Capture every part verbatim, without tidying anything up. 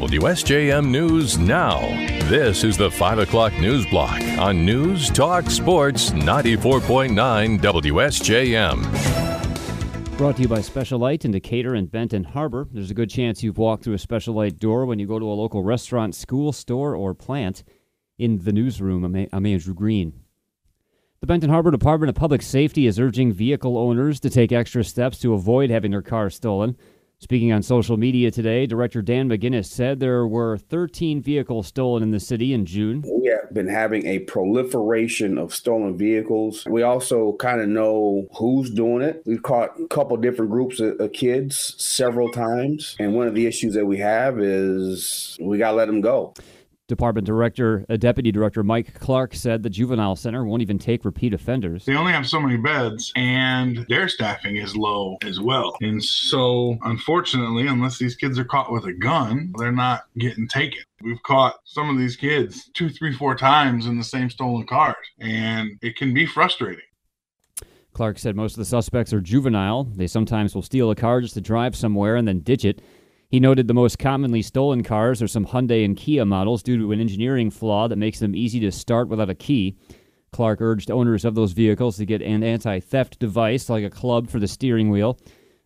W S J M News Now. This is the five o'clock News Block on News Talk Sports ninety-four point nine W S J M. Brought to you by Special Light in Decatur and Benton Harbor. There's a good chance you've walked through a Special Light door when you go to a local restaurant, school, store, or plant. In the newsroom, I'm Andrew Green. The Benton Harbor Department of Public Safety is urging vehicle owners to take extra steps to avoid having their car stolen. Speaking on social media today, Director Dan McGinnis said there were thirteen vehicles stolen in the city in June. We have been having a proliferation of stolen vehicles. We also kind of know who's doing it. We've caught a couple different groups of, of kids several times. And one of the issues that we have is we got to let them go. Department Director, uh, Deputy Director Mike Clark said the Juvenile Center won't even take repeat offenders. They only have so many beds, and their staffing is low as well. And so, unfortunately, unless these kids are caught with a gun, they're not getting taken. We've caught some of these kids two, three, four times in the same stolen cars, and it can be frustrating. Clark said most of the suspects are juvenile. They sometimes will steal a car just to drive somewhere and then ditch it. He noted the most commonly stolen cars are some Hyundai and Kia models due to an engineering flaw that makes them easy to start without a key. Clark urged owners of those vehicles to get an anti-theft device like a club for the steering wheel.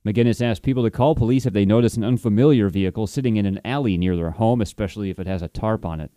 McGinnis asked people to call police if they notice an unfamiliar vehicle sitting in an alley near their home, especially if it has a tarp on it.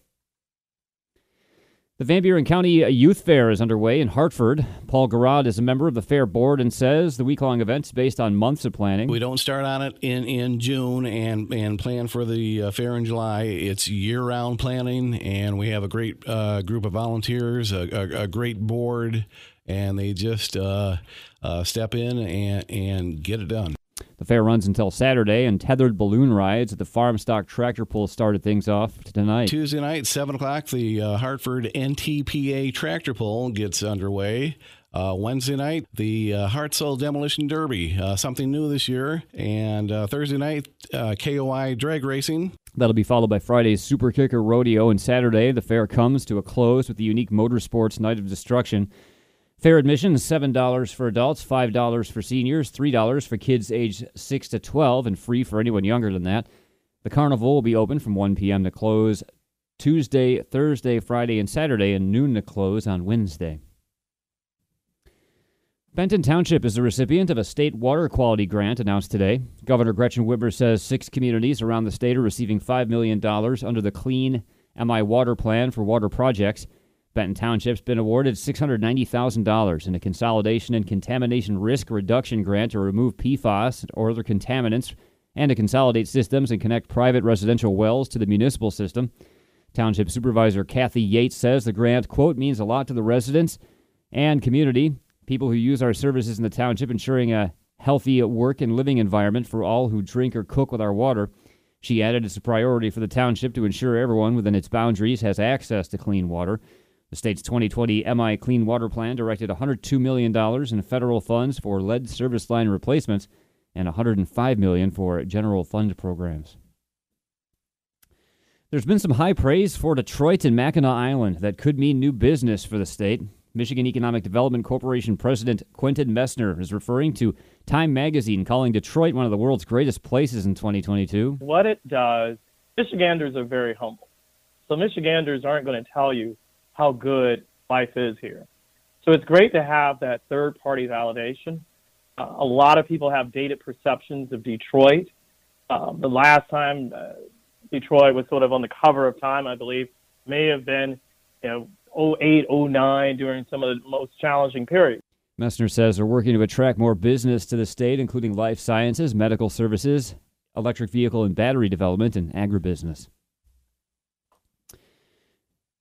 The Van Buren County Youth Fair is underway in Hartford. Paul Garad is a member of the fair board and says the week-long event's based on months of planning. We don't start on it in, in June and, and plan for the uh, fair in July. It's year-round planning, and we have a great uh, group of volunteers, a, a, a great board, and they just uh, uh, step in and, and get it done. The fair runs until Saturday, and tethered balloon rides at the Farmstock Tractor Pull started things off tonight. Tuesday night, seven o'clock, the uh, Hartford N T P A Tractor Pull gets underway. Uh, Wednesday night, the uh, Heart Soul Demolition Derby, uh, something new this year. And uh, Thursday night, uh, K O I Drag Racing. That'll be followed by Friday's Super Kicker Rodeo, and Saturday, the fair comes to a close with the unique Motorsports Night of Destruction. Fair admission is seven dollars for adults, five dollars for seniors, three dollars for kids aged six to twelve, and free for anyone younger than that. The carnival will be open from one p.m. to close Tuesday, Thursday, Friday, and Saturday, and noon to close on Wednesday. Benton Township is the recipient of a state water quality grant announced today. Governor Gretchen Whitmer says six communities around the state are receiving five million dollars under the Clean M I Water Plan for water projects. Benton Township's been awarded six hundred ninety thousand dollars in a consolidation and contamination risk reduction grant to remove P FAS or other contaminants and to consolidate systems and connect private residential wells to the municipal system. Township Supervisor Kathy Yates says the grant, quote, means a lot to the residents and community, people who use our services in the township, ensuring a healthy work and living environment for all who drink or cook with our water. She added it's a priority for the township to ensure everyone within its boundaries has access to clean water. The state's twenty twenty M I Clean Water Plan directed one hundred two million dollars in federal funds for lead service line replacements and one hundred five million dollars for general fund programs. There's been some high praise for Detroit and Mackinac Island that could mean new business for the state. Michigan Economic Development Corporation President Quentin Messner is referring to Time Magazine calling Detroit one of the world's greatest places in twenty twenty-two. What it does, Michiganders are very humble. So Michiganders aren't going to tell you how good life is here. So it's great to have that third-party validation. Uh, a lot of people have dated perceptions of Detroit. Um, the last time uh, Detroit was sort of on the cover of Time, I believe, may have been, you know, oh eight, oh nine, during some of the most challenging periods. Messner says they're working to attract more business to the state, including life sciences, medical services, electric vehicle and battery development, and agribusiness.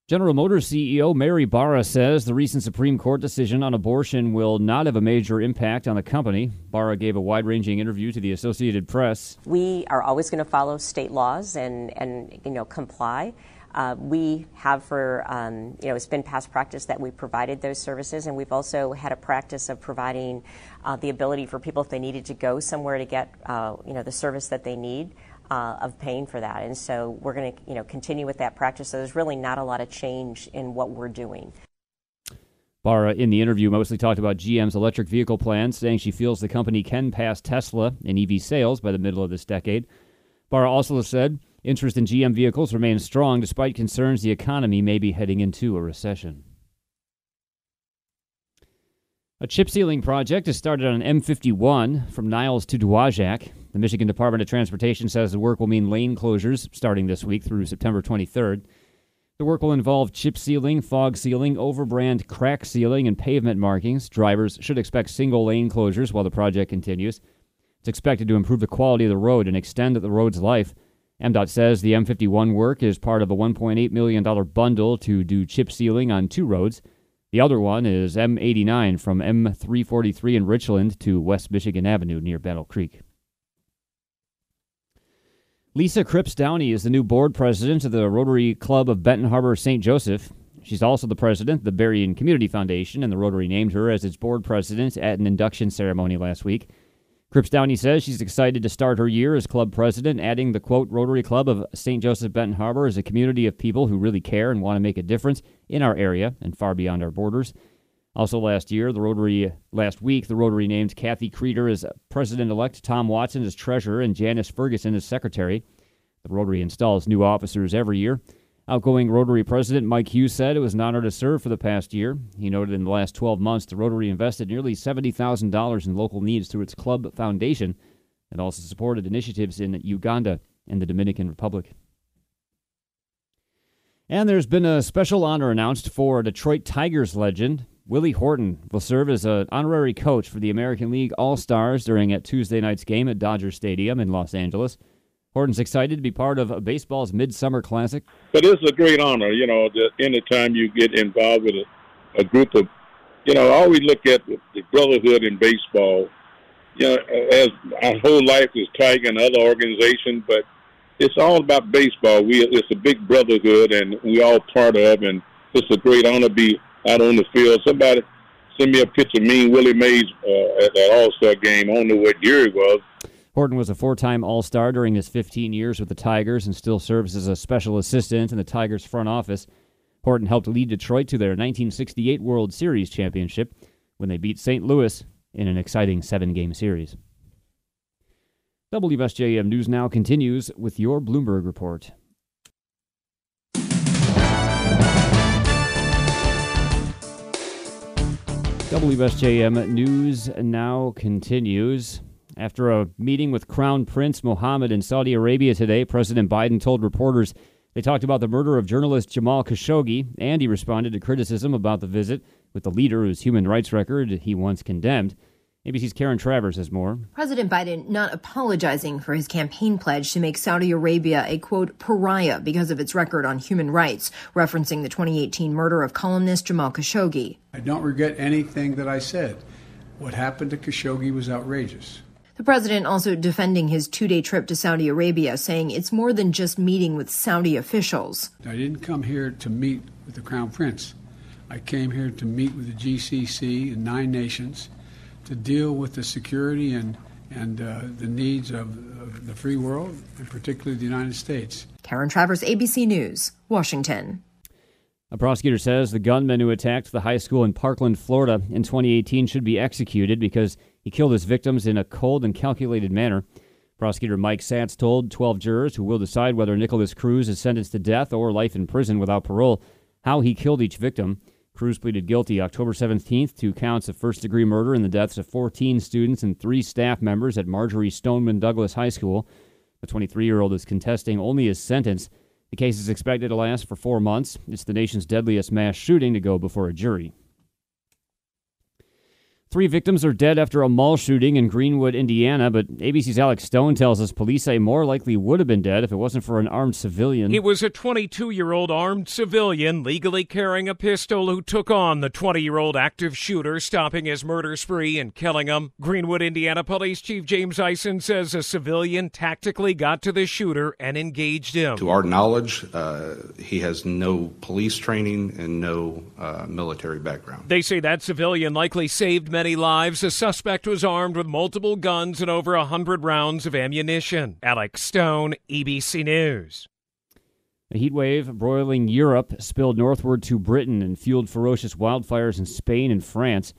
General Motors C E O Mary Barra says the recent Supreme Court decision on abortion will not have a major impact on the company. Barra gave a wide-ranging interview to the Associated Press. We are always going to follow state laws and, and you know, comply. Uh, we have for, um, you know, it's been past practice that we provided those services, and we've also had a practice of providing uh, the ability for people, if they needed to go somewhere to get, uh, you know, the service that they need. Uh, of paying for that. And so we're going to, you know, continue with that practice. So there's really not a lot of change in what we're doing. Barra, in the interview, mostly talked about G M's electric vehicle plan, saying she feels the company can pass Tesla in E V sales by the middle of this decade. Barra also said Interest in G M vehicles remains strong despite concerns the economy may be heading into a recession. A chip sealing project is started on an M fifty-one from Niles to Dwajak. The Michigan Department of Transportation says the work will mean lane closures starting this week through September twenty-third. The work will involve chip sealing, fog sealing, overbrand crack sealing, and pavement markings. Drivers should expect single lane closures while the project continues. It's expected to improve the quality of the road and extend the road's life. M DOT says the M fifty-one work is part of a one point eight million dollars bundle to do chip sealing on two roads. The other one is M eighty-nine from M three forty-three in Richland to West Michigan Avenue near Battle Creek. Lisa Cripps Downey is the new board president of the Rotary Club of Benton Harbor, Saint Joseph. She's also the president of the Berrien Community Foundation, and the Rotary named her as its board president at an induction ceremony last week. Cripps Downey says she's excited to start her year as club president, adding the, quote, Rotary Club of Saint Joseph Benton Harbor is a community of people who really care and want to make a difference in our area and far beyond our borders. Also last year, the Rotary, last week, the Rotary named Kathy Kreider as president-elect, Tom Watson as treasurer, and Janice Ferguson as secretary. The Rotary installs new officers every year. Outgoing Rotary president Mike Hughes said it was an honor to serve for the past year. He noted in the last twelve months, the Rotary invested nearly seventy thousand dollars in local needs through its club foundation and also supported initiatives in Uganda and the Dominican Republic. And there's been a special honor announced for Detroit Tigers legend. Willie Horton will serve as an honorary coach for the American League All-Stars during a Tuesday night's game at Dodger Stadium in Los Angeles. Horton's excited to be part of baseball's Midsummer Classic. It is a great honor, you know, that anytime you get involved with a, a group of, you know, I always look at the, the brotherhood in baseball. You know, as our whole life is Tiger and other organizations, but it's all about baseball. We It's a big brotherhood, and we all part of, and it's a great honor to be out on the field. Somebody send me a picture of me and Willie Mays uh, at that All-Star game. I don't know what year it was. Horton was a four-time All-Star during his fifteen years with the Tigers and still serves as a special assistant in the Tigers' front office. Horton helped lead Detroit to their nineteen sixty-eight World Series championship when they beat Saint Louis in an exciting seven-game series. W S J M News Now continues with your Bloomberg Report. W S J M News Now continues. After a meeting with Crown Prince Mohammed in Saudi Arabia today, President Biden told reporters they talked about the murder of journalist Jamal Khashoggi, and he responded to criticism about the visit with the leader whose human rights record he once condemned. A B C's Karen Travers has more. President Biden not apologizing for his campaign pledge to make Saudi Arabia a, quote, pariah because of its record on human rights, referencing the twenty eighteen murder of columnist Jamal Khashoggi. I don't regret anything that I said. What happened to Khashoggi was outrageous. The president also defending his two-day trip to Saudi Arabia, saying it's more than just meeting with Saudi officials. I didn't come here to meet with the Crown Prince. I came here to meet with the G C C and nine nations to deal with the security and, and uh, the needs of, of the free world, and particularly the United States. Karen Travers, A B C News, Washington. A prosecutor says the gunman who attacked the high school in Parkland, Florida in twenty eighteen should be executed because he killed his victims in a cold and calculated manner. Prosecutor Mike Satz told twelve jurors who will decide whether Nicholas Cruz is sentenced to death or life in prison without parole how he killed each victim. Cruz pleaded guilty October seventeenth to counts of first-degree murder in the deaths of fourteen students and three staff members at Marjorie Stoneman Douglas High School. The twenty-three-year-old is contesting only his sentence. The case is expected to last for four months. It's the nation's deadliest mass shooting to go before a jury. Three victims are dead after a mall shooting in Greenwood, Indiana, but A B C's Alex Stone tells us police say more likely would have been dead if it wasn't for an armed civilian. It was a twenty-two-year-old armed civilian legally carrying a pistol who took on the twenty-year-old active shooter, stopping his murder spree and killing him. Greenwood, Indiana Police Chief James Ison says a civilian tactically got to the shooter and engaged him. To our knowledge, uh, he has no police training and no uh, military background. They say that civilian likely saved men. Many lives. The suspect was armed with multiple guns and over one hundred rounds of ammunition. Alex Stone, A B C News. A heat wave broiling Europe spilled northward to Britain and fueled ferocious wildfires in Spain and France.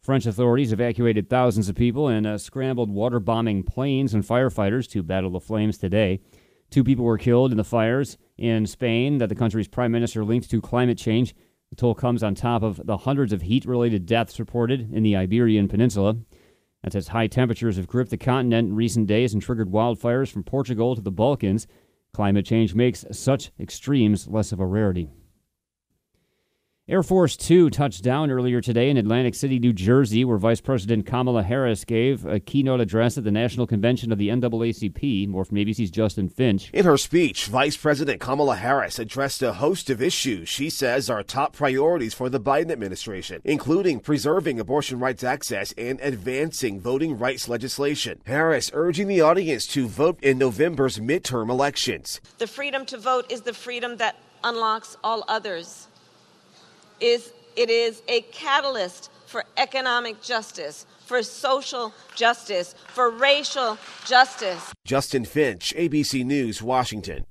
French authorities evacuated thousands of people and uh, scrambled water-bombing planes and firefighters to battle the flames today. Two people were killed in the fires in Spain that the country's prime minister linked to climate change. The toll comes on top of the hundreds of heat-related deaths reported in the Iberian Peninsula. That's as high temperatures have gripped the continent in recent days and triggered wildfires from Portugal to the Balkans. Climate change makes such extremes less of a rarity. Air Force Two touched down earlier today in Atlantic City, New Jersey, where Vice President Kamala Harris gave a keynote address at the National Convention of the N double A C P. More from A B C's Justin Finch. In her speech, Vice President Kamala Harris addressed a host of issues she says are top priorities for the Biden administration, including preserving abortion rights access and advancing voting rights legislation. Harris urging the audience to vote in November's midterm elections. The freedom to vote is the freedom that unlocks all others. Is it is a catalyst for economic justice, for social justice, for racial justice. Justin Finch, A B C News, Washington.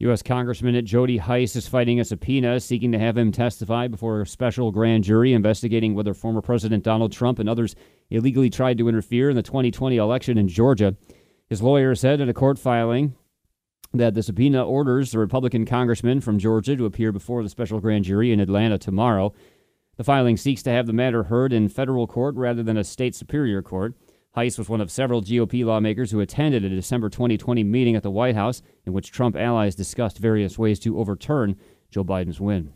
U S Congressman Jody Heiss is fighting a subpoena seeking to have him testify before a special grand jury investigating whether former President Donald Trump and others illegally tried to interfere in the twenty twenty election in Georgia. His lawyer said in a court filing that the subpoena orders the Republican congressman from Georgia to appear before the special grand jury in Atlanta tomorrow. The filing seeks to have the matter heard in federal court rather than a state superior court. Heiss was one of several G O P lawmakers who attended a December twenty twenty meeting at the White House in which Trump allies discussed various ways to overturn Joe Biden's win.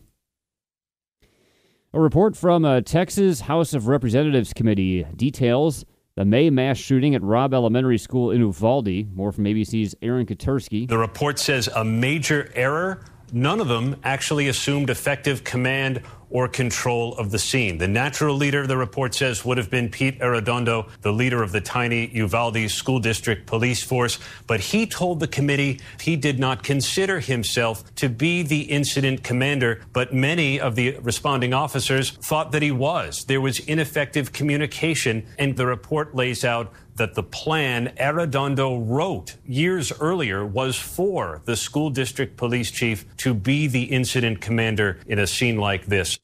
A report from a Texas House of Representatives committee details the May mass shooting at Robb Elementary School in Uvalde. More from A B C's Aaron Katursky. The report says a major error. None of them actually assumed effective command or control of the scene. The natural leader, the report says, would have been Pete Arredondo, the leader of the tiny Uvalde School District Police Force. But he told the committee he did not consider himself to be the incident commander, but many of the responding officers thought that he was. There was ineffective communication, and the report lays out that the plan Arredondo wrote years earlier was for the school district police chief to be the incident commander in a scene like this.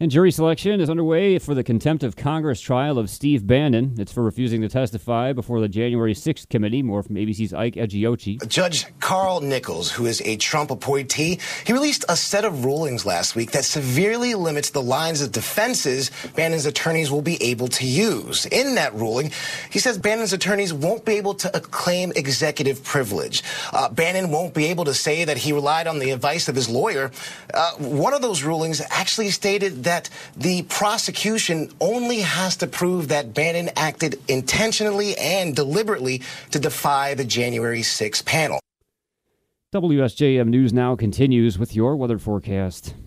And jury selection is underway for the contempt of Congress trial of Steve Bannon. It's for refusing to testify before the January sixth committee. More from A B C's Ike Egiochi. Judge Carl Nichols, who is a Trump appointee, he released a set of rulings last week that severely limits the lines of defenses Bannon's attorneys will be able to use. In that ruling, he says Bannon's attorneys won't be able to claim executive privilege. Uh, Bannon won't be able to say that he relied on the advice of his lawyer. Uh, one of those rulings actually stated that that the prosecution only has to prove that Bannon acted intentionally and deliberately to defy the January sixth panel. W S J M News Now continues with your weather forecast.